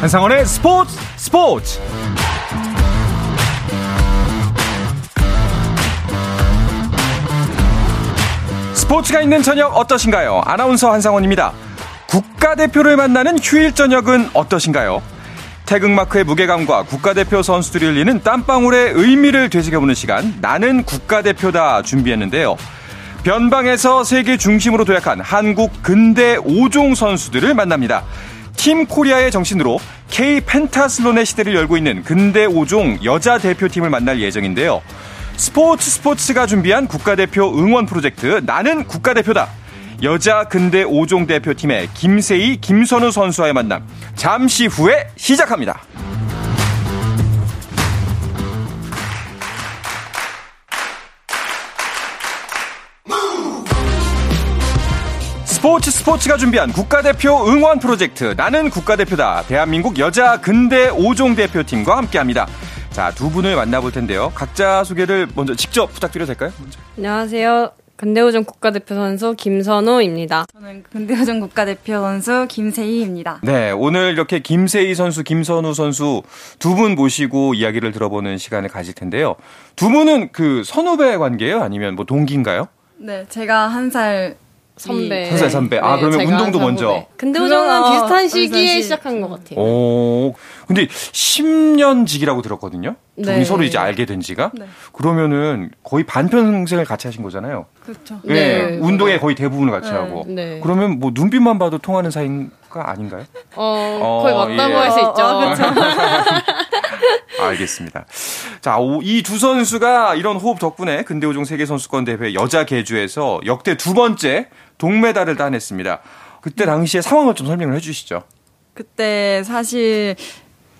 한상원의 스포츠. 스포츠가 있는 저녁 어떠신가요? 아나운서 한상원입니다. 국가대표를 만나는 휴일 저녁은 어떠신가요? 태극마크의 무게감과 국가대표 선수들이 흘리는 땀방울의 의미를 되새겨보는 시간, 나는 국가대표다 준비했는데요. 변방에서 세계 중심으로 도약한 한국 근대 5종 선수들을 만납니다. 팀 코리아의 정신으로 K-펜타슬론의 시대를 열고 있는 근대 5종 여자 대표팀을 만날 예정인데요. 스포츠가 준비한 국가대표 응원 프로젝트 나는 국가대표다. 여자 근대 5종 대표팀의 김세희, 김선우 선수와의 만남 잠시 후에 시작합니다. 스포츠가 준비한 국가대표 응원 프로젝트 나는 국가대표다. 대한민국 여자 근대 5종 대표팀과 함께합니다. 자, 두 분을 만나볼 텐데요. 각자 소개를 먼저 직접 부탁드려도 될까요? 안녕하세요. 근대 5종 국가대표 선수 김선우입니다. 저는 근대 5종 국가대표 선수 김세희입니다. 네, 오늘 이렇게 김세희 선수, 김선우 선수 두 분 모시고 이야기를 들어보는 시간을 가질 텐데요. 두 분은 그 선후배 관계예요? 아니면 뭐 동기인가요? 네, 제가 한 살 선배. 네, 아, 그러면 운동도 먼저. 근데 우정은 비슷한 시기에 시작한 것 같아요. 오, 근데 10년 직이라고 들었거든요. 네. 둘이 서로 이제 알게 된 지가. 네. 그러면은 거의 반평생을 같이 하신 거잖아요. 그렇죠. 네. 네. 운동에 거의 대부분을 같이 하고. 네. 그러면 뭐 눈빛만 봐도 통하는 사이가 아닌가요? 거의 맞다고 할 수 있죠. 그렇죠. 알겠습니다. 자, 이 두 선수가 이런 호흡 덕분에 근대 5종 세계선수권 대회 여자 계주에서 역대 두 번째 동메달을 따냈습니다. 그때 당시의 상황을 좀 설명을 해주시죠. 그때 사실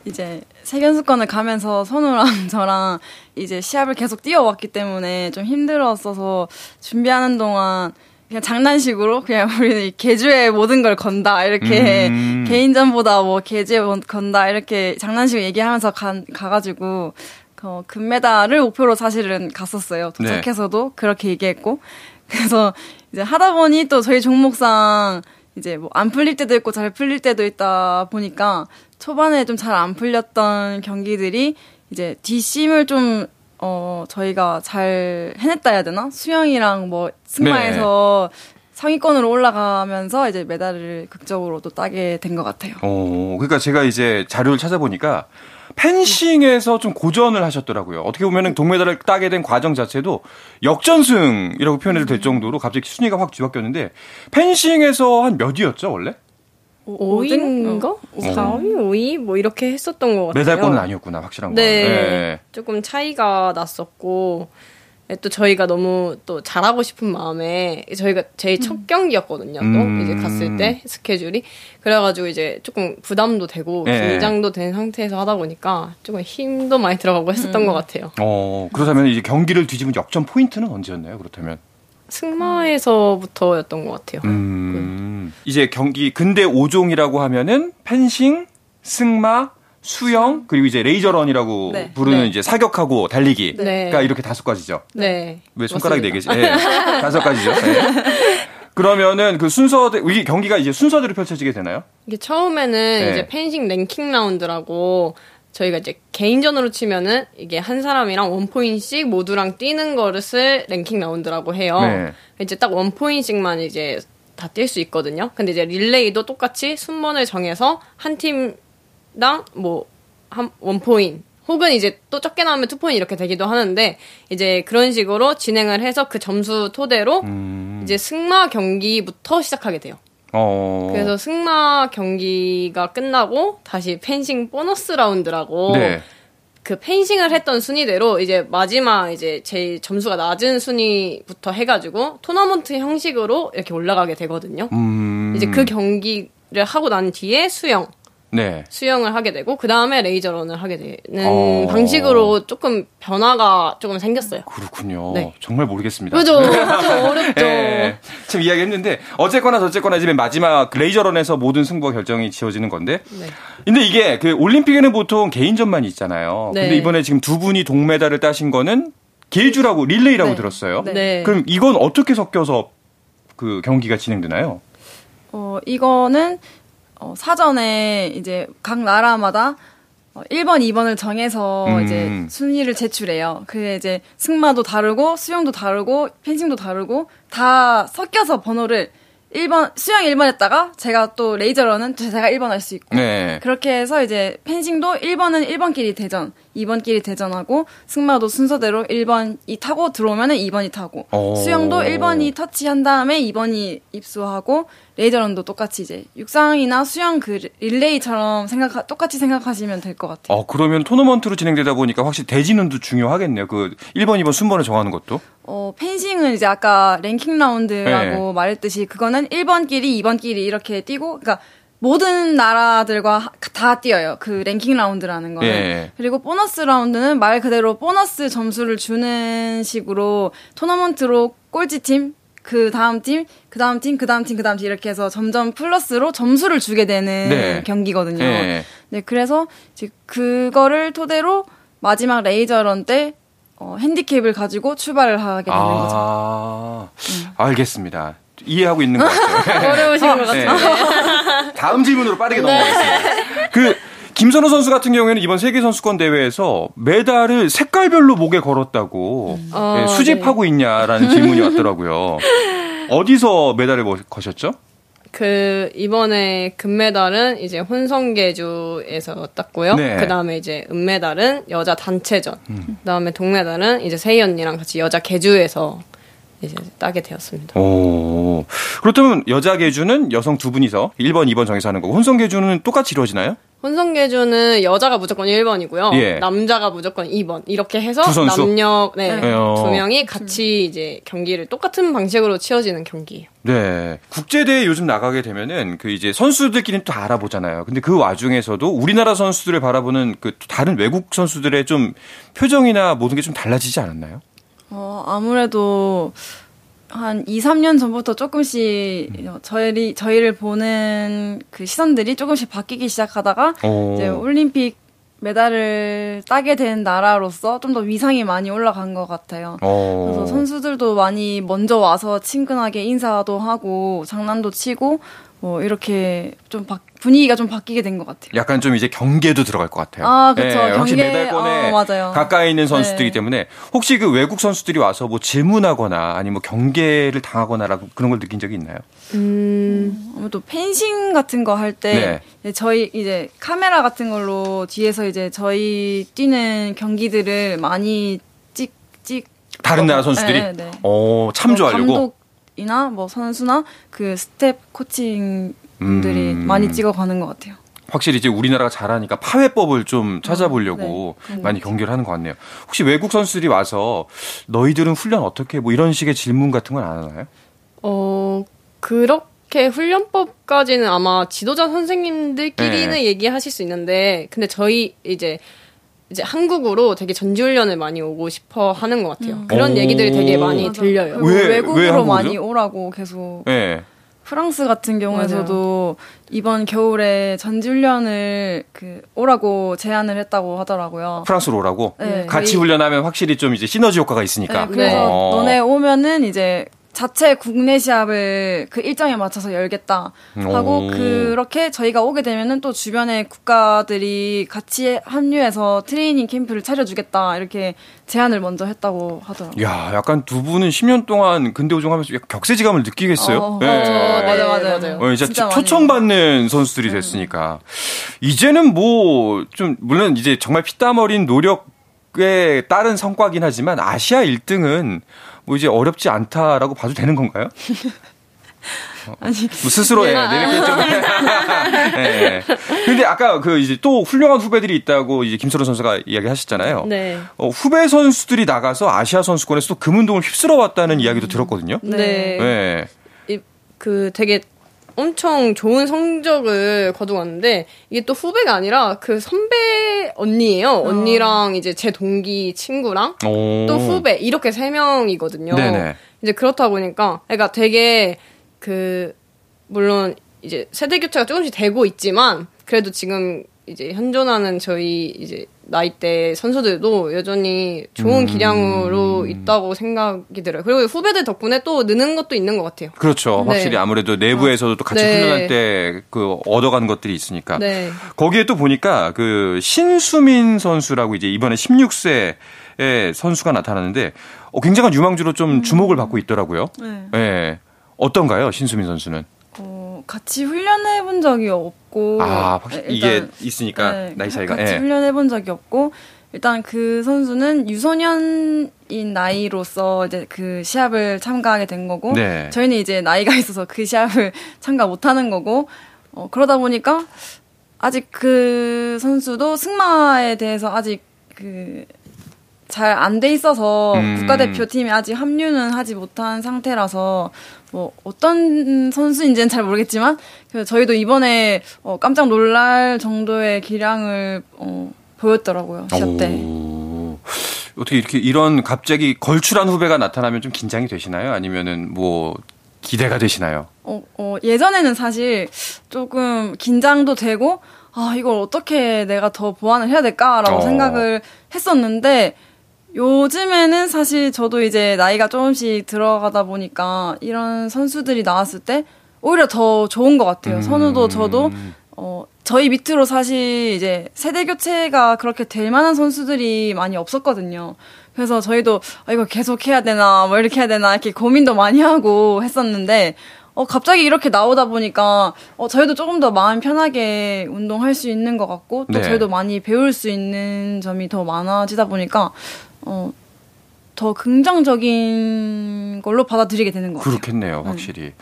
이제 세계선수권을 가면서 선우랑 저랑 이제 시합을 계속 뛰어왔기 때문에 좀 힘들었어서 준비하는 동안 그냥 장난식으로 그냥 우리는 계주에 모든 걸 건다 이렇게 개인전보다 뭐 계주에 건다 이렇게 장난식으로 얘기하면서 가가지고 금메달을 목표로 사실은 갔었어요. 도착해서도 네. 그렇게 얘기했고, 그래서 이제 하다 보니 또 저희 종목상 이제 뭐 안 풀릴 때도 있고 잘 풀릴 때도 있다 보니까 초반에 좀 잘 안 풀렸던 경기들이 이제 뒷심을 좀 저희가 잘 해냈다 해야 되나? 수영이랑 뭐 승마에서 네. 상위권으로 올라가면서 이제 메달을 극적으로 또 따게 된 것 같아요. 그러니까 제가 이제 자료를 찾아보니까 펜싱에서 좀 고전을 하셨더라고요. 어떻게 보면은 동메달을 따게 된 과정 자체도 역전승이라고 표현해도 될 정도로 갑자기 순위가 확 뒤바뀌었는데, 펜싱에서 한 몇 위였죠, 원래? 5위인가? 4위, 5위? 뭐 이렇게 했었던 것 같아요. 메달권은 아니었구나, 확실한 거. 네. 네. 조금 차이가 났었고, 또 저희가 너무 또 잘하고 싶은 마음에, 저희가 제일 첫 경기였거든요, 또. 이제 갔을 때, 스케줄이. 그래가지고 이제 조금 부담도 되고, 긴장도 된 상태에서 하다 보니까 조금 힘도 많이 들어가고 했었던 것 같아요. 그렇다면 이제 경기를 뒤집은 역전 포인트는 언제였나요, 그렇다면? 승마에서부터였던 것 같아요. 이제 경기 근대 5종이라고 하면은 펜싱, 승마, 수영, 그리고 이제 레이저런이라고 네. 부르는 네. 이제 사격하고 달리기. 네. 그러니까 이렇게 5가지죠. 네. 왜 손가락이 4개지? 네. 5가지죠. 네. 그러면은 그 순서들, 이 경기가 이제 순서대로 펼쳐지게 되나요? 이게 처음에는 네. 이제 펜싱 랭킹 라운드라고, 저희가 이제 개인전으로 치면은 이게 한 사람이랑 1포인씩 모두랑 뛰는 거를 랭킹 라운드라고 해요. 네. 이제 딱 1포인씩만 이제 다 뛸 수 있거든요. 근데 이제 릴레이도 똑같이 순번을 정해서 한 팀당 뭐 한 1포인 혹은 이제 또 적게 나오면 2포인 이렇게 되기도 하는데, 이제 그런 식으로 진행을 해서 그 점수 토대로 이제 승마 경기부터 시작하게 돼요. 그래서 승마 경기가 끝나고 다시 펜싱 보너스 라운드라고 네. 그 펜싱을 했던 순위대로 이제 마지막 이제 제일 점수가 낮은 순위부터 해가지고 토너먼트 형식으로 이렇게 올라가게 되거든요. 이제 그 경기를 하고 난 뒤에 수영. 네. 수영을 하게 되고, 그 다음에 레이저런을 하게 되는 방식으로 조금 변화가 조금 생겼어요. 그렇군요. 네. 정말 모르겠습니다. 그죠? 좀 어렵죠. 네. 지금 이야기했는데, 어쨌거나 저쨌거나 이제 마지막 레이저런에서 모든 승부가 결정이 지어지는 건데, 네. 근데 이게 그 올림픽에는 보통 개인전만 있잖아요. 네. 근데 이번에 지금 두 분이 동메달을 따신 거는 계주라고, 릴레이라고 네. 들었어요. 네. 네. 그럼 이건 어떻게 섞여서 그 경기가 진행되나요? 이거는 사전에 이제 각 나라마다 1번, 2번을 정해서 이제 순위를 제출해요. 그게 이제 승마도 다르고 수영도 다르고 펜싱도 다르고 다 섞여서 번호를 1번, 수영 1번 했다가 제가 또 레이저런은 제가 1번 할 수 있고. 네. 그렇게 해서 이제 펜싱도 1번은 1번끼리 대전, 2번끼리 대전하고 승마도 순서대로 1번이 타고 들어오면은 2번이 타고 수영도 1번이 터치한 다음에 2번이 입수하고 레이저런도 똑같이 이제 육상이나 수영 그 릴레이처럼 똑같이 생각하시면 될 것 같아요. 그러면 토너먼트로 진행되다 보니까 확실히 대진운도 중요하겠네요. 그 1번, 2번 순번을 정하는 것도. 펜싱은 이제 아까 랭킹 라운드라고 네. 말했듯이 그거는 1번끼리, 2번끼리 이렇게 뛰고, 그러니까 모든 나라들과 다 뛰어요. 그 랭킹 라운드라는 거는. 예. 그리고 보너스 라운드는 말 그대로 보너스 점수를 주는 식으로 토너먼트로 꼴찌팀, 그 다음 팀, 그 다음 팀, 그 다음 팀, 그 다음 팀 이렇게 해서 점점 플러스로 점수를 주게 되는 네. 경기거든요. 예. 네, 그래서 이제 그거를 토대로 마지막 레이저런 때 핸디캡을 가지고 출발을 하게 되는 거죠. 알겠습니다. 이해하고 있는 것 같아요. 어려우신 것 같아요. 네. 다음 질문으로 빠르게 넘어가겠습니다. 그 김선우 선수 같은 경우에는 이번 세계선수권 대회에서 메달을 색깔별로 목에 걸었다고 수집하고 네. 있냐라는 질문이 왔더라고요. 어디서 메달을 거셨죠? 그 이번에 금메달은 이제 혼성계주에서 땄고요. 네. 그 다음에 이제 은메달은 여자 단체전. 그 다음에 동메달은 이제 세희 언니랑 같이 여자 계주에서 이제 따게 되었습니다. 오, 그렇다면 여자 계주는 여성 두 분이서 1번, 2번 정해서 하는 거고 혼성 계주는 똑같이 이루어지나요? 혼성 계주는 여자가 무조건 1번이고요. 예. 남자가 무조건 2번. 이렇게 해서 두 선수? 남녀 두 명이 같이 이제 경기를 똑같은 방식으로 치러지는 경기예요. 네. 국제대회 요즘 나가게 되면은 그 이제 선수들끼리는 또 알아보잖아요. 근데 그 와중에서도 우리나라 선수들을 바라보는 그 다른 외국 선수들의 좀 표정이나 모든 게 좀 달라지지 않았나요? 아무래도 한 2, 3년 전부터 조금씩 저희를 보는 그 시선들이 조금씩 바뀌기 시작하다가 이제 올림픽 메달을 따게 된 나라로서 좀 더 위상이 많이 올라간 것 같아요. 그래서 선수들도 많이 먼저 와서 친근하게 인사도 하고 장난도 치고 뭐 이렇게 좀 분위기가 좀 바뀌게 된 것 같아요. 약간 좀 이제 경계도 들어갈 것 같아요. 그렇죠. 네, 경계. 혹시 메달권에 맞아요. 가까이 있는 선수들이기 네. 때문에 혹시 그 외국 선수들이 와서 뭐 질문하거나 아니면 뭐 경계를 당하거나라고 그런 걸 느낀 적이 있나요? 아무래도 펜싱 같은 거 할 때 네. 저희 이제 카메라 같은 걸로 뒤에서 이제 저희 뛰는 경기들을 많이 다른 나라 선수들이 네, 네. 참조하려고. 감독이나 뭐 선수나 그 스텝 코칭 분들이 많이 찍어가는 것 같아요. 확실히 이제 우리나라가 잘하니까 파회법을 좀 찾아보려고 네, 많이 경기를 하는 것 같네요. 혹시 외국 선수들이 와서 너희들은 훈련 어떻게 뭐 이런 식의 질문 같은 건 안 하나요? 그렇게 훈련법까지는 아마 지도자 선생님들끼리는 네. 얘기하실 수 있는데, 근데 저희 이제 한국으로 되게 전지훈련을 많이 오고 싶어 하는 것 같아요. 그런 얘기들이 되게 많이 맞아. 들려요. 외국으로 많이 오라고 계속. 네. 프랑스 같은 경우에서도 맞아요. 이번 겨울에 전지훈련을 오라고 제안을 했다고 하더라고요. 프랑스로 오라고? 네. 같이 훈련하면 확실히 좀 이제 시너지 효과가 있으니까. 네, 그래서 너네 오면은 이제 자체 국내 시합을 그 일정에 맞춰서 열겠다 하고 그렇게 저희가 오게 되면은 또 주변의 국가들이 같이 합류해서 트레이닝 캠프를 차려주겠다 이렇게 제안을 먼저 했다고 하더라고요. 야, 약간 두 분은 10년 동안 근대 5종 하면서 약간 격세지감을 느끼겠어요. 맞아요. 진짜 초청받는 선수들이 됐으니까 이제는 뭐 좀 물론 이제 정말 피땀 어린 노력에 따른 성과긴 하지만 아시아 1등은 뭐 이제 어렵지 않다라고 봐도 되는 건가요? 아니 뭐 스스로 내리게 좀. 네. 근데 아까 그 이제 또 훌륭한 후배들이 있다고 이제 김선우 선수가 이야기하셨잖아요. 네. 후배 선수들이 나가서 아시아 선수권에서 또 금운동을 휩쓸어 왔다는 이야기도 들었거든요. 네. 네. 그 되게 엄청 좋은 성적을 거두고 왔는데 이게 또 후배가 아니라 그 선배 언니예요. 언니랑 이제 제 동기 친구랑 또 후배 이렇게 세 명이거든요. 네네. 이제 그렇다 보니까 그러니까 되게 그 물론 이제 세대 교체가 조금씩 되고 있지만 그래도 지금 이제 현존하는 저희 이제 나이대 선수들도 여전히 좋은 기량으로 있다고 생각이 들어요. 그리고 후배들 덕분에 또 느는 것도 있는 것 같아요. 그렇죠. 네. 확실히 아무래도 내부에서도 또 같이 훈련할 때 그 얻어간 것들이 있으니까. 네. 거기에 또 보니까 그 신수민 선수라고 이제 이번에 16세의 선수가 나타났는데 굉장한 유망주로 좀 주목을 받고 있더라고요. 네. 네. 어떤가요, 신수민 선수는? 같이 훈련해본 적이 없고 이게 있으니까 네, 나이 차이가 같이 훈련해본 적이 없고 일단 그 선수는 유소년인 나이로서 이제 그 시합을 참가하게 된 거고 네. 저희는 이제 나이가 있어서 그 시합을 참가 못하는 거고 그러다 보니까 아직 그 선수도 승마에 대해서 아직 그 잘 안 돼 있어서 국가대표팀이 아직 합류는 하지 못한 상태라서. 뭐 어떤 선수인지는 잘 모르겠지만 저희도 이번에 깜짝 놀랄 정도의 기량을 보였더라고요. 시합 때. 어떻게 이렇게 이런 갑자기 걸출한 후배가 나타나면 좀 긴장이 되시나요? 아니면은 뭐 기대가 되시나요? 예전에는 사실 조금 긴장도 되고 아 이걸 어떻게 내가 더 보완을 해야 될까라고 생각을 했었는데 요즘에는 사실 저도 이제 나이가 조금씩 들어가다 보니까 이런 선수들이 나왔을 때 오히려 더 좋은 것 같아요. 선우도 저도 저희 밑으로 사실 이제 세대 교체가 그렇게 될 만한 선수들이 많이 없었거든요. 그래서 저희도 이거 계속 해야 되나 뭐 이렇게 해야 되나 이렇게 고민도 많이 하고 했었는데 갑자기 이렇게 나오다 보니까 저희도 조금 더 마음 편하게 운동할 수 있는 것 같고 또 네. 저희도 많이 배울 수 있는 점이 더 많아지다 보니까 더 긍정적인 걸로 받아들이게 되는 것 같아요. 그렇겠네요, 확실히. 네.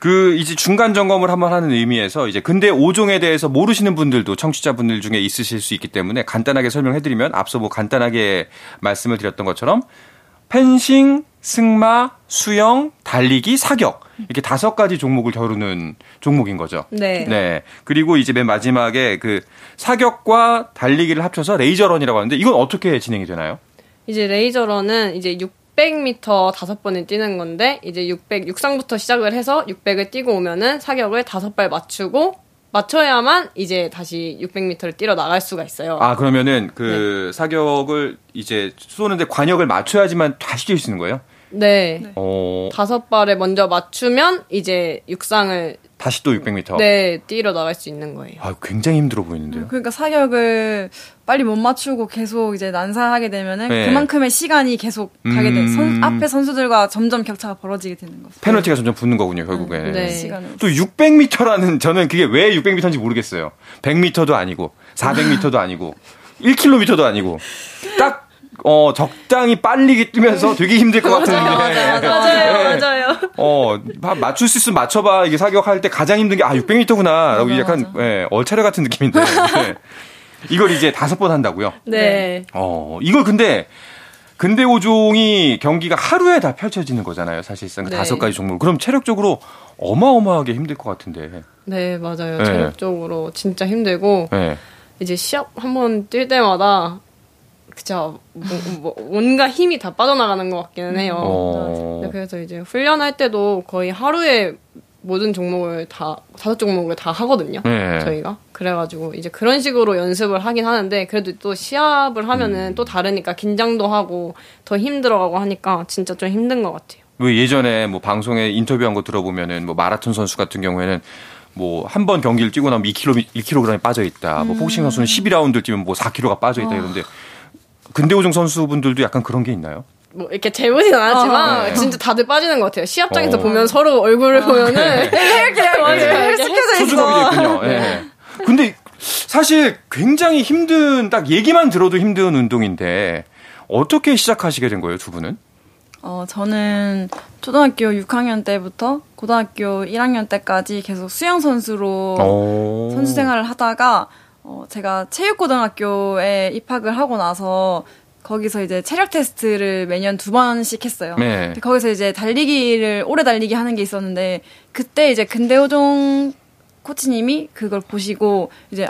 그 이제 중간 점검을 한번 하는 의미에서 이제 근대 5종에 대해서 모르시는 분들도 청취자분들 중에 있으실 수 있기 때문에 간단하게 설명해드리면 앞서 뭐 간단하게 말씀을 드렸던 것처럼 펜싱, 승마, 수영, 달리기, 사격 이렇게 5가지 종목을 겨루는 종목인 거죠. 네. 네. 그리고 이제 맨 마지막에 그 사격과 달리기를 합쳐서 레이저런이라고 하는데 이건 어떻게 진행이 되나요? 이제 레이저런은 이제 600m 5번을 뛰는 건데 이제 600 육상부터 시작을 해서 600을 뛰고 오면은 사격을 5발 맞춰야만 이제 다시 600m를 뛰러 나갈 수가 있어요. 아 그러면은 그 네. 사격을 이제 쏘는데 관역을 맞춰야지만 다시 뛸 수 있는 거예요? 네. 네. 5발에 먼저 맞추면 이제 육상을 다시 또 600m. 네, 뛰러 나갈 수 있는 거예요. 아, 굉장히 힘들어 보이는데요. 그러니까 사격을 빨리 못 맞추고 계속 이제 난사하게 되면은 네. 그만큼의 시간이 계속 가게 돼. 앞에 선수들과 점점 격차가 벌어지게 되는 거죠. 페널티가 점점 붙는 거군요, 결국에. 네. 또 600m라는 저는 그게 왜 600m인지 모르겠어요. 100m도 아니고 400m도 아니고 1km도 아니고 딱 적당히 빨리 뛰면서 되게 힘들 것 같은데. 맞아요. 맞아요. 맞출 수 있으면 맞춰봐. 이게 사격할 때 가장 힘든 게, 600m구나. 라고 약간, 예, 얼차려 같은 느낌인데. 네. 이걸 이제 5번 한다고요? 네. 이걸 근데, 근대 5종이 경기가 하루에 다 펼쳐지는 거잖아요. 사실상 네. 5가지 종목. 그럼 체력적으로 어마어마하게 힘들 것 같은데. 네, 맞아요. 네. 체력적으로 진짜 힘들고, 네. 이제 시합 한번 뛸 때마다, 그쵸. 뭔가 힘이 다 빠져나가는 것 같기는 해요. 그래서 이제 훈련할 때도 거의 하루에 모든 종목을 다 5종목을 다 하거든요. 네. 저희가 그래가지고 이제 그런 식으로 연습을 하긴 하는데 그래도 또 시합을 하면은 또 다르니까 긴장도 하고 더 힘들어가고 하니까 진짜 좀 힘든 것 같아요. 왜 예전에 뭐 방송에 인터뷰한 거 들어보면은 뭐 마라톤 선수 같은 경우에는 뭐, 한 번 경기를 뛰고 나면 2kg이 빠져있다. 뭐, 복싱 선수는 12라운드를 뛰면 뭐 4kg가 빠져있다. 이런데 근대 5종 선수분들도 약간 그런 게 있나요? 뭐 이렇게 재보진 않았지만 네. 진짜 다들 빠지는 것 같아요. 시합장에서 보면 서로 얼굴을 보면은 이렇게 숙여져 있어. 소주거든요. 네. 근데 사실 굉장히 힘든 딱 얘기만 들어도 힘든 운동인데 어떻게 시작하시게 된 거예요, 두 분은? 저는 초등학교 6학년 때부터 고등학교 1학년 때까지 계속 수영 선수로 선수 생활을 하다가 제가 체육고등학교에 입학을 하고 나서 거기서 이제 체력 테스트를 매년 2번씩 했어요. 네. 거기서 이제 달리기를 오래 달리기 하는 게 있었는데 그때 이제 근대 5종 코치님이 그걸 보시고 이제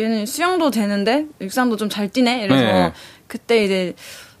얘는 수영도 되는데 육상도 좀 잘 뛰네 이래서 네. 그때 이제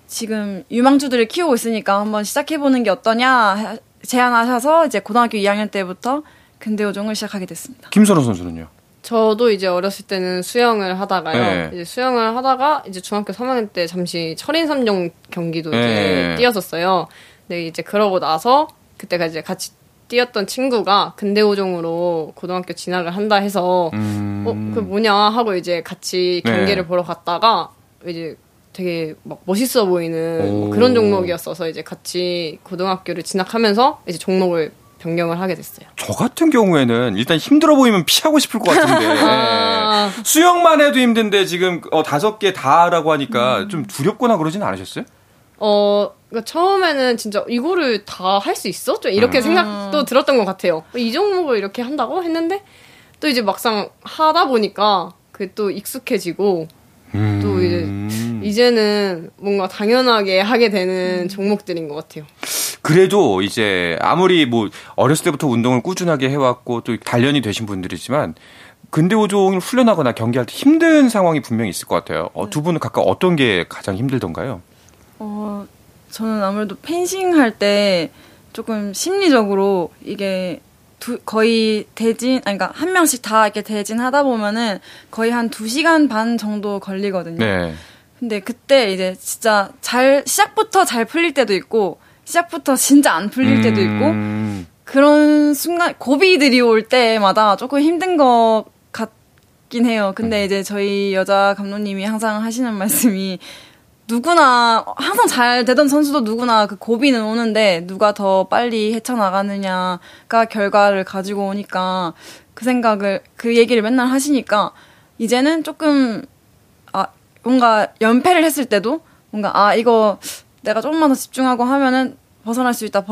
지금 유망주들을 키우고 있으니까 한번 시작해보는 게 어떠냐 제안하셔서 이제 고등학교 2학년 때부터 근대 5종을 시작하게 됐습니다. 김선우 선수는요? 저도 이제 어렸을 때는 수영을 하다가요. 네. 이제 수영을 하다가 이제 중학교 3학년 때 잠시 철인삼종 경기도 이제 네. 뛰었었어요. 근데 이제 그러고 나서 그때가 이제 같이 뛰었던 친구가 근대 5종으로 고등학교 진학을 한다 해서 그 뭐냐 하고 이제 같이 경기를 네. 보러 갔다가 이제 되게 막 멋있어 보이는 막 그런 종목이었어서 이제 같이 고등학교를 진학하면서 이제 종목을 변경을 하게 됐어요. 저 같은 경우에는 일단 힘들어 보이면 피하고 싶을 것 같은데 아~ 네. 수영만 해도 힘든데 지금 5개 다라고 하니까 좀 두렵거나 그러진 않으셨어요? 그러니까 처음에는 진짜 이거를 다 할 수 있어? 좀 이렇게 생각도 들었던 것 같아요. 이 종목을 이렇게 한다고 했는데 또 이제 막상 하다 보니까 그게 또 익숙해지고 또 이제는 뭔가 당연하게 하게 되는 종목들인 것 같아요. 그래도 이제 아무리 뭐 어렸을 때부터 운동을 꾸준하게 해왔고 또 단련이 되신 분들이지만 근대 5종을 훈련하거나 경기할 때 힘든 상황이 분명히 있을 것 같아요. 두 분은 각각 어떤 게 가장 힘들던가요? 저는 아무래도 펜싱 할 때 조금 심리적으로 이게 거의 대진, 그러니까 한 명씩 다 이렇게 대진하다 보면은 거의 한 2시간 반 정도 걸리거든요. 네. 근데 그때 이제 진짜 시작부터 잘 풀릴 때도 있고 시작부터 진짜 안 풀릴 때도 있고 그런 순간 고비들이 올 때마다 조금 힘든 것 같긴 해요. 근데 이제 저희 여자 감독님이 항상 하시는 말씀이 누구나 항상 잘 되던 선수도 누구나 그 고비는 오는데 누가 더 빨리 헤쳐나가느냐가 결과를 가지고 오니까 그 얘기를 맨날 하시니까 이제는 조금 뭔가 연패를 했을 때도 뭔가 이거 내가 조금만 더 집중하고 하면은 벗어날 수 있다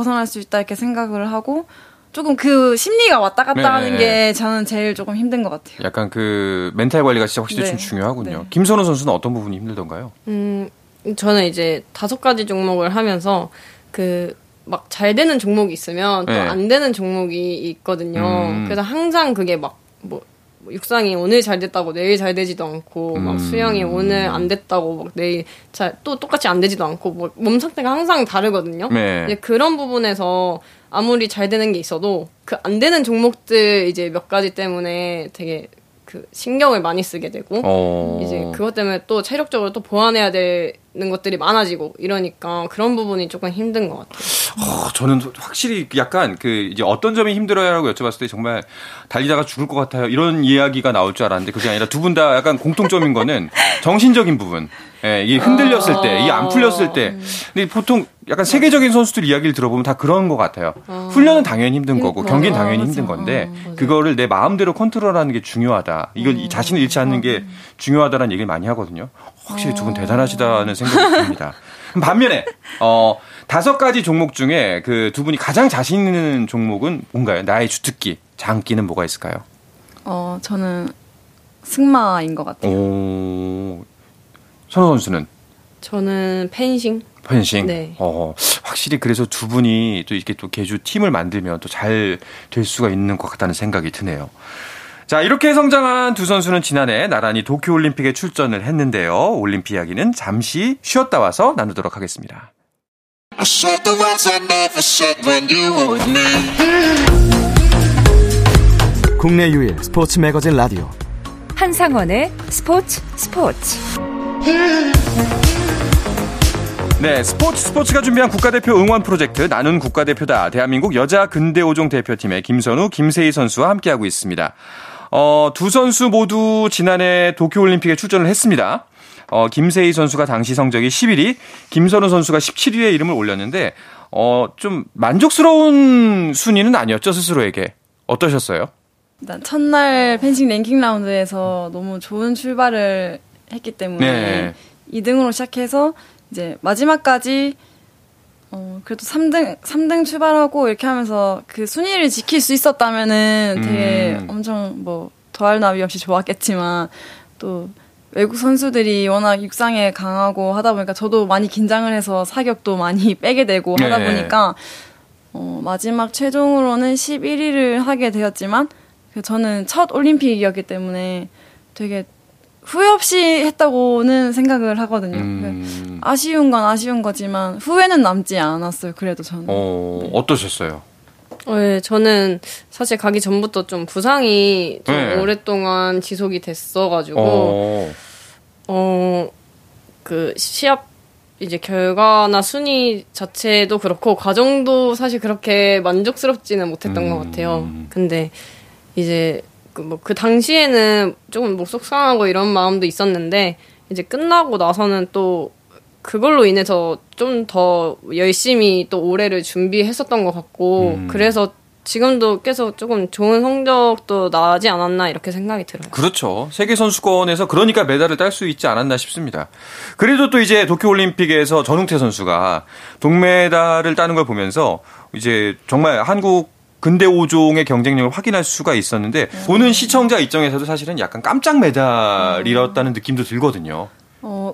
이렇게 생각을 하고 조금 그 심리가 왔다 갔다 네네. 하는 게 저는 제일 조금 힘든 것 같아요. 약간 그 멘탈 관리가 진짜 확실히 네. 좀 중요하군요. 네. 김선우 선수는 어떤 부분이 힘들던가요? 저는 이제 5가지 종목을 하면서 그 막 잘 되는 종목이 있으면 또 안 되는 종목이 있거든요. 그래서 항상 그게 막 뭐 육상이 오늘 잘 됐다고 내일 잘 되지도 않고 막 수영이 오늘 안 됐다고 막 내일 또 똑같이 안 되지도 않고 뭐 몸 상태가 항상 다르거든요. 네. 이제 그런 부분에서 아무리 잘 되는 게 있어도 그 안 되는 종목들 이제 몇 가지 때문에 되게 그 신경을 많이 쓰게 되고 이제 그것 때문에 또 체력적으로 또 보완해야 되는 것들이 많아지고 이러니까 그런 부분이 조금 힘든 것 같아요. 저는 확실히 약간 그 이제 어떤 점이 힘들어요라고 여쭤봤을 때 정말 달리다가 죽을 것 같아요 이런 이야기가 나올 줄 알았는데 그게 아니라 두 분 다 약간 공통점인 거는 정신적인 부분. 예, 이게 흔들렸을 때, 이게 안 풀렸을 때. 근데 보통 약간 세계적인 선수들 이야기를 들어보면 다 그런 것 같아요. 훈련은 당연히 힘든 거고, 경기는 당연히 힘든 건데, 그거를 내 마음대로 컨트롤하는 게 중요하다. 이걸 자신을 잃지 않는 게 중요하다라는 얘기를 많이 하거든요. 확실히 두 분 대단하시다는 생각이 듭니다. 반면에, 5가지 종목 중에 그 두 분이 가장 자신 있는 종목은 뭔가요? 나의 주특기, 장기는 뭐가 있을까요? 저는 승마인 것 같아요. 선우 선수는? 저는 펜싱. 펜싱? 네. 확실히 그래서 두 분이 또 이렇게 또 개주 팀을 만들면 또 잘 될 수가 있는 것 같다는 생각이 드네요. 자, 이렇게 성장한 두 선수는 지난해 나란히 도쿄올림픽에 출전을 했는데요. 올림픽 이야기는 잠시 쉬었다 와서 나누도록 하겠습니다. 국내 유일 스포츠 매거진 라디오 한상원의 스포츠. 네, 스포츠가 준비한 국가대표 응원 프로젝트 나눈 국가대표다. 대한민국 여자 근대 5종 대표팀의 김선우, 김세희 선수와 함께하고 있습니다. 두 선수 모두 지난해 도쿄올림픽에 출전을 했습니다. 김세희 선수가 당시 성적이 11위, 김선우 선수가 17위에 이름을 올렸는데 좀 만족스러운 순위는 아니었죠, 스스로에게. 어떠셨어요? 일단 첫날 펜싱 랭킹 라운드에서 너무 좋은 출발을 했기 때문에 2등으로 시작해서 이제 마지막까지 그래도 3등 출발하고 이렇게 하면서 그 순위를 지킬 수 있었다면은 되게 엄청 뭐 더할 나위 없이 좋았겠지만 또 외국 선수들이 워낙 육상에 강하고 하다 보니까 저도 많이 긴장을 해서 사격도 많이 빼게 되고 하다 보니까 마지막 최종으로는 11위를 하게 되었지만 저는 첫 올림픽이었기 때문에 되게 후회 없이 했다고는 생각을 하거든요. 아쉬운 건 아쉬운 거지만 후회는 남지 않았어요. 그래도 저는. 어떠셨어요? 네, 저는 사실 가기 전부터 좀 부상이 좀 네. 오랫동안 지속이 됐어가지고 그 시합 이제 결과나 순위 자체도 그렇고 과정도 사실 그렇게 만족스럽지는 못했던 것 같아요. 근데 이제 그 당시에는 조금 뭐 속상하고 이런 마음도 있었는데 이제 끝나고 나서는 또 그걸로 인해서 좀 더 열심히 또 올해를 준비했었던 것 같고 그래서 지금도 계속 조금 좋은 성적도 나지 않았나 이렇게 생각이 들어요. 그렇죠. 세계선수권에서 그러니까 메달을 딸 수 있지 않았나 싶습니다. 그래도 또 이제 도쿄올림픽에서 전웅태 선수가 동메달을 따는 걸 보면서 이제 정말 한국 근대 5종의 경쟁력을 확인할 수가 있었는데 보는 시청자 입장에서도 사실은 약간 깜짝 메달이었다는 느낌도 들거든요.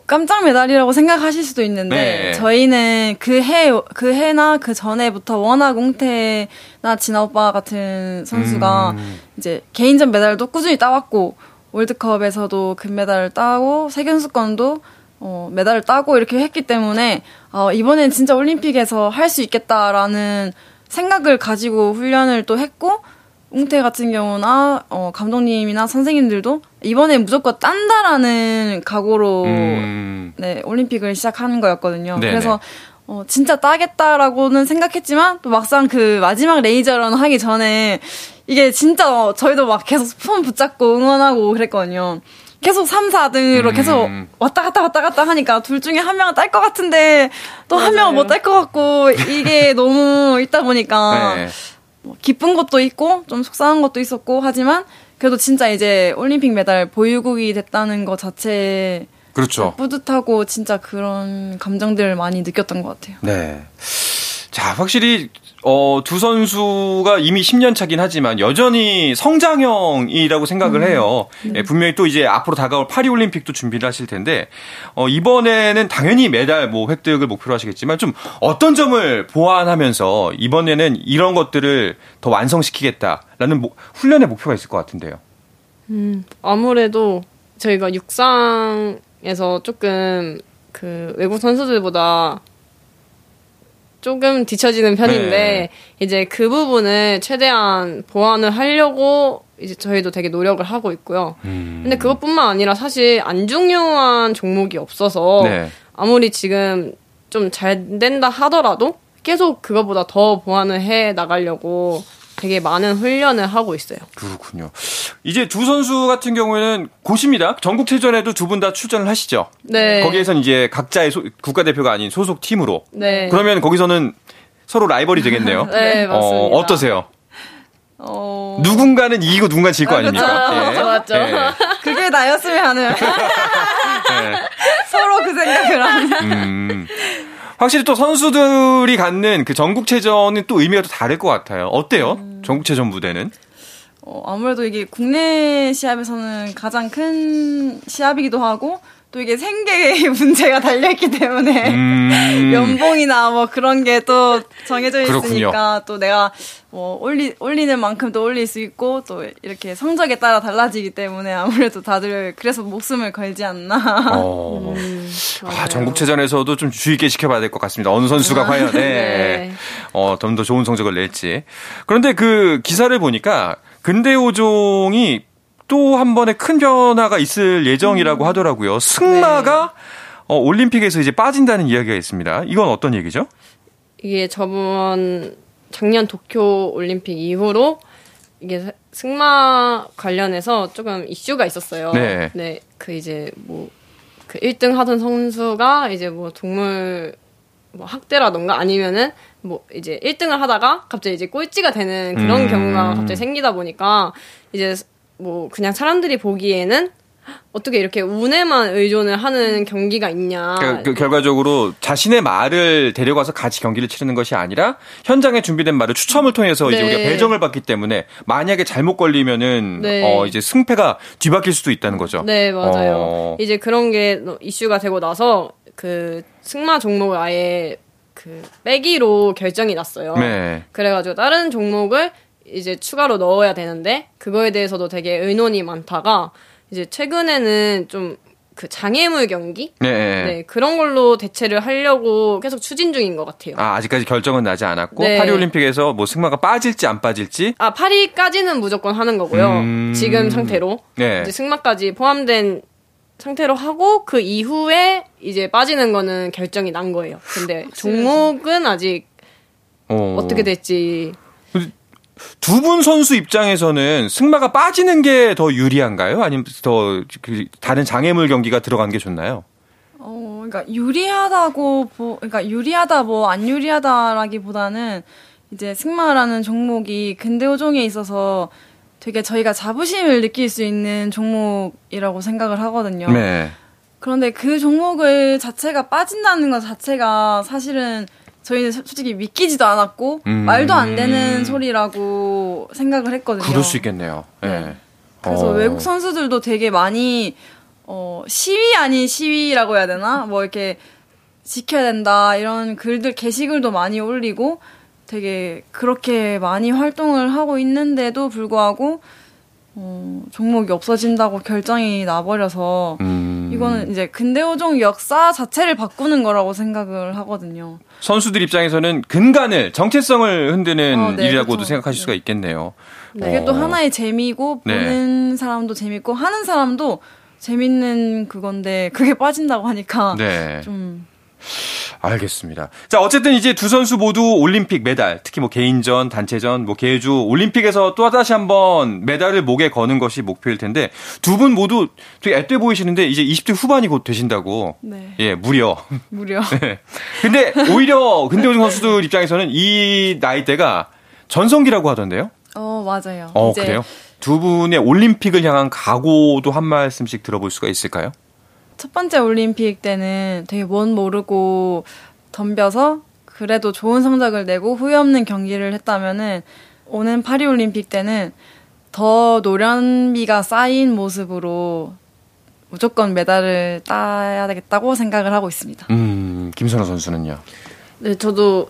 깜짝 메달이라고 생각하실 수도 있는데 네. 저희는 그 해나 그 전에부터 워낙 웅태나 진아 오빠 같은 선수가 이제 개인전 메달도 꾸준히 따왔고 월드컵에서도 금메달을 따고 세계선수권도 메달을 따고 이렇게 했기 때문에 이번엔 진짜 올림픽에서 할 수 있겠다라는 생각을 가지고 훈련을 또 했고 웅태 같은 경우나 감독님이나 선생님들도 이번에 무조건 딴다라는 각오로 네, 올림픽을 시작한 거였거든요. 네네. 그래서 진짜 따겠다라고는 생각했지만 또 막상 그 마지막 레이저런 하기 전에 이게 진짜 저희도 막 계속 폰 붙잡고 응원하고 그랬거든요. 계속 3, 4등으로 계속 왔다 갔다 하니까 둘 중에 한 명은 딸 것 같은데 또 한 명은 못 딸 것 같고 이게 너무 있다 보니까 네. 기쁜 것도 있고 좀 속상한 것도 있었고 하지만 그래도 진짜 이제 올림픽 메달 보유국이 됐다는 것 자체에 그렇죠. 뿌듯하고 진짜 그런 감정들을 많이 느꼈던 것 같아요. 네. 자, 확실히 두 선수가 이미 10년 차긴 하지만 여전히 성장형이라고 생각을 해요. 네. 예, 분명히 또 이제 앞으로 다가올 파리올림픽도 준비를 하실 텐데 이번에는 당연히 메달 뭐 획득을 목표로 하시겠지만 좀 어떤 점을 보완하면서 이번에는 이런 것들을 더 완성시키겠다라는 훈련의 목표가 있을 것 같은데요. 아무래도 저희가 육상에서 조금 그 외국 선수들보다 조금 뒤처지는 편인데 네. 이제 그 부분을 최대한 보완을 하려고 이제 저희도 되게 노력을 하고 있고요. 근데 그것뿐만 아니라 사실 안 중요한 종목이 없어서 네. 아무리 지금 좀 잘 된다 하더라도 계속 그거보다 더 보완을 해 나가려고 되게 많은 훈련을 하고 있어요. 그렇군요. 이제 두 선수 같은 경우에는 곧입니다. 전국체전에도 두 분 다 출전을 하시죠. 네. 거기에선 이제 각자의 국가대표가 아닌 소속 팀으로. 네. 그러면 거기서는 서로 라이벌이 되겠네요. 네, 맞습니다. 어떠세요? 누군가는 이기고 누군가는 질 거 아닙니까? 그렇죠. 맞죠. 네. 그게 나였으면 하는. 네. 서로 그 생각을 하는. 확실히 또 선수들이 갖는 그 전국체전은 또 의미가 또 다를 것 같아요. 어때요? 전국체전 무대는? 아무래도 이게 국내 시합에서는 가장 큰 시합이기도 하고 또 이게 생계의 문제가 달려있기 때문에 연봉이나 뭐 그런 게 또 정해져 있으니까 그렇군요. 또 내가 뭐 올리는 만큼 또 올릴 수 있고 또 이렇게 성적에 따라 달라지기 때문에 아무래도 다들 그래서 목숨을 걸지 않나. 전국체전에서도 좀 주의 있게 지켜봐야 될 것 같습니다. 어느 선수가 과연 네. 좀 더 좋은 성적을 낼지. 그런데 그 기사를 보니까 근대 5종이 또 한 번의 큰 변화가 있을 예정이라고 하더라고요. 승마가 네. 올림픽에서 이제 빠진다는 이야기가 있습니다. 이건 어떤 얘기죠? 이게 작년 도쿄 올림픽 이후로 이게 승마 관련해서 조금 이슈가 있었어요. 네. 네. 그 이제 뭐 그 1등 하던 선수가 이제 뭐 동물 뭐 학대라던가 아니면은 뭐 이제 1등을 하다가 갑자기 이제 꼴찌가 되는 그런 경우가 갑자기 생기다 보니까 이제 뭐 그냥 사람들이 보기에는 어떻게 이렇게 운에만 의존을 하는 경기가 있냐. 그 결과적으로 자신의 말을 데려가서 같이 경기를 치르는 것이 아니라 현장에 준비된 말을 추첨을 통해서 네. 이제 우리가 배정을 받기 때문에 만약에 잘못 걸리면은 네. 이제 승패가 뒤바뀔 수도 있다는 거죠. 네, 맞아요. 이제 그런 게 이슈가 되고 나서 그 승마 종목을 아예 그 빼기로 결정이 났어요. 네. 그래가지고 다른 종목을 이제 추가로 넣어야 되는데 그거에 대해서도 되게 의논이 많다가 이제 최근에는 좀 그 장애물 경기? 네. 네. 그런 걸로 대체를 하려고 계속 추진 중인 것 같아요. 아, 아직까지 결정은 나지 않았고, 네. 파리올림픽에서 뭐 승마가 빠질지 안 빠질지? 아, 파리까지는 무조건 하는 거고요. 지금 상태로. 네. 이제 승마까지 포함된 상태로 하고, 그 이후에 이제 빠지는 거는 결정이 난 거예요. 근데 종목은 아직 어떻게 될지. 두 분 선수 입장에서는 승마가 빠지는 게 더 유리한가요? 아니면 더 다른 장애물 경기가 들어간 게 좋나요? 그러니까 그러니까 유리하다 뭐 안 유리하다라기보다는 이제 승마라는 종목이 근대 5종에 있어서 되게 저희가 자부심을 느낄 수 있는 종목이라고 생각을 하거든요. 네. 그런데 그 종목을 자체가 빠진다는 것 자체가 사실은 저희는 솔직히 믿기지도 않았고 말도 안 되는 소리라고 생각을 했거든요. 그럴 수 있겠네요. 네. 네. 그래서 외국 선수들도 되게 많이 시위 아닌 시위라고 해야 되나? 뭐 이렇게 지켜야 된다 이런 글들 게시글도 많이 올리고 되게 그렇게 많이 활동을 하고 있는데도 불구하고 종목이 없어진다고 결정이 나버려서 이거는 이제 근대 5종 역사 자체를 바꾸는 거라고 생각을 하거든요. 선수들 입장에서는 근간을 정체성을 흔드는 네, 일이라고도 그렇죠. 생각하실 수가 있겠네요. 네. 그게 또 하나의 재미고 보는 네. 사람도 재밌고 하는 사람도 재밌는 그건데 그게 빠진다고 하니까 네. 좀... 알겠습니다. 자, 어쨌든 이제 두 선수 모두 올림픽 메달, 특히 뭐 개인전, 단체전, 뭐 계주 올림픽에서 또 다시 한번 메달을 목에 거는 것이 목표일 텐데 두 분 모두 되게 앳돼 보이시는데 이제 20대 후반이 곧 되신다고. 네. 예, 무려. 네. 근데 오히려 근대 5종 선수들 입장에서는 이 나이대가 전성기라고 하던데요? 맞아요. 이제... 그래요? 두 분의 올림픽을 향한 각오도 한 말씀씩 들어볼 수가 있을까요? 첫 번째 올림픽 때는 되게 뭔 모르고 덤벼서 그래도 좋은 성적을 내고 후회 없는 경기를 했다면은 오는 파리올림픽 때는 더 노련미가 쌓인 모습으로 무조건 메달을 따야 되겠다고 생각을 하고 있습니다. 김선우 선수는요? 네, 저는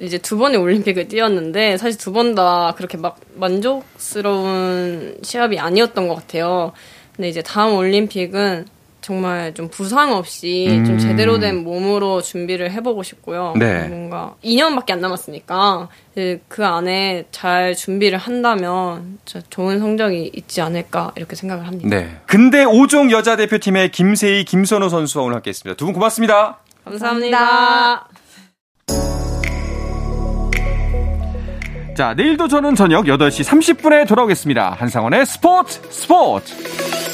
이제 두 번의 올림픽을 뛰었는데 사실 두 번 다 그렇게 막 만족스러운 시합이 아니었던 것 같아요. 근데 이제 다음 올림픽은 정말 좀 부상 없이 좀 제대로 된 몸으로 준비를 해보고 싶고요. 네. 뭔가 2년밖에 안 남았으니까 그 안에 잘 준비를 한다면 좋은 성적이 있지 않을까 이렇게 생각을 합니다. 네. 근대 5종 여자 대표팀의 김세희, 김선우 선수와 오늘 함께했습니다. 두 분 고맙습니다. 감사합니다. 자, 내일도 저는 저녁 8시 30분에 돌아오겠습니다. 한상원의 스포츠.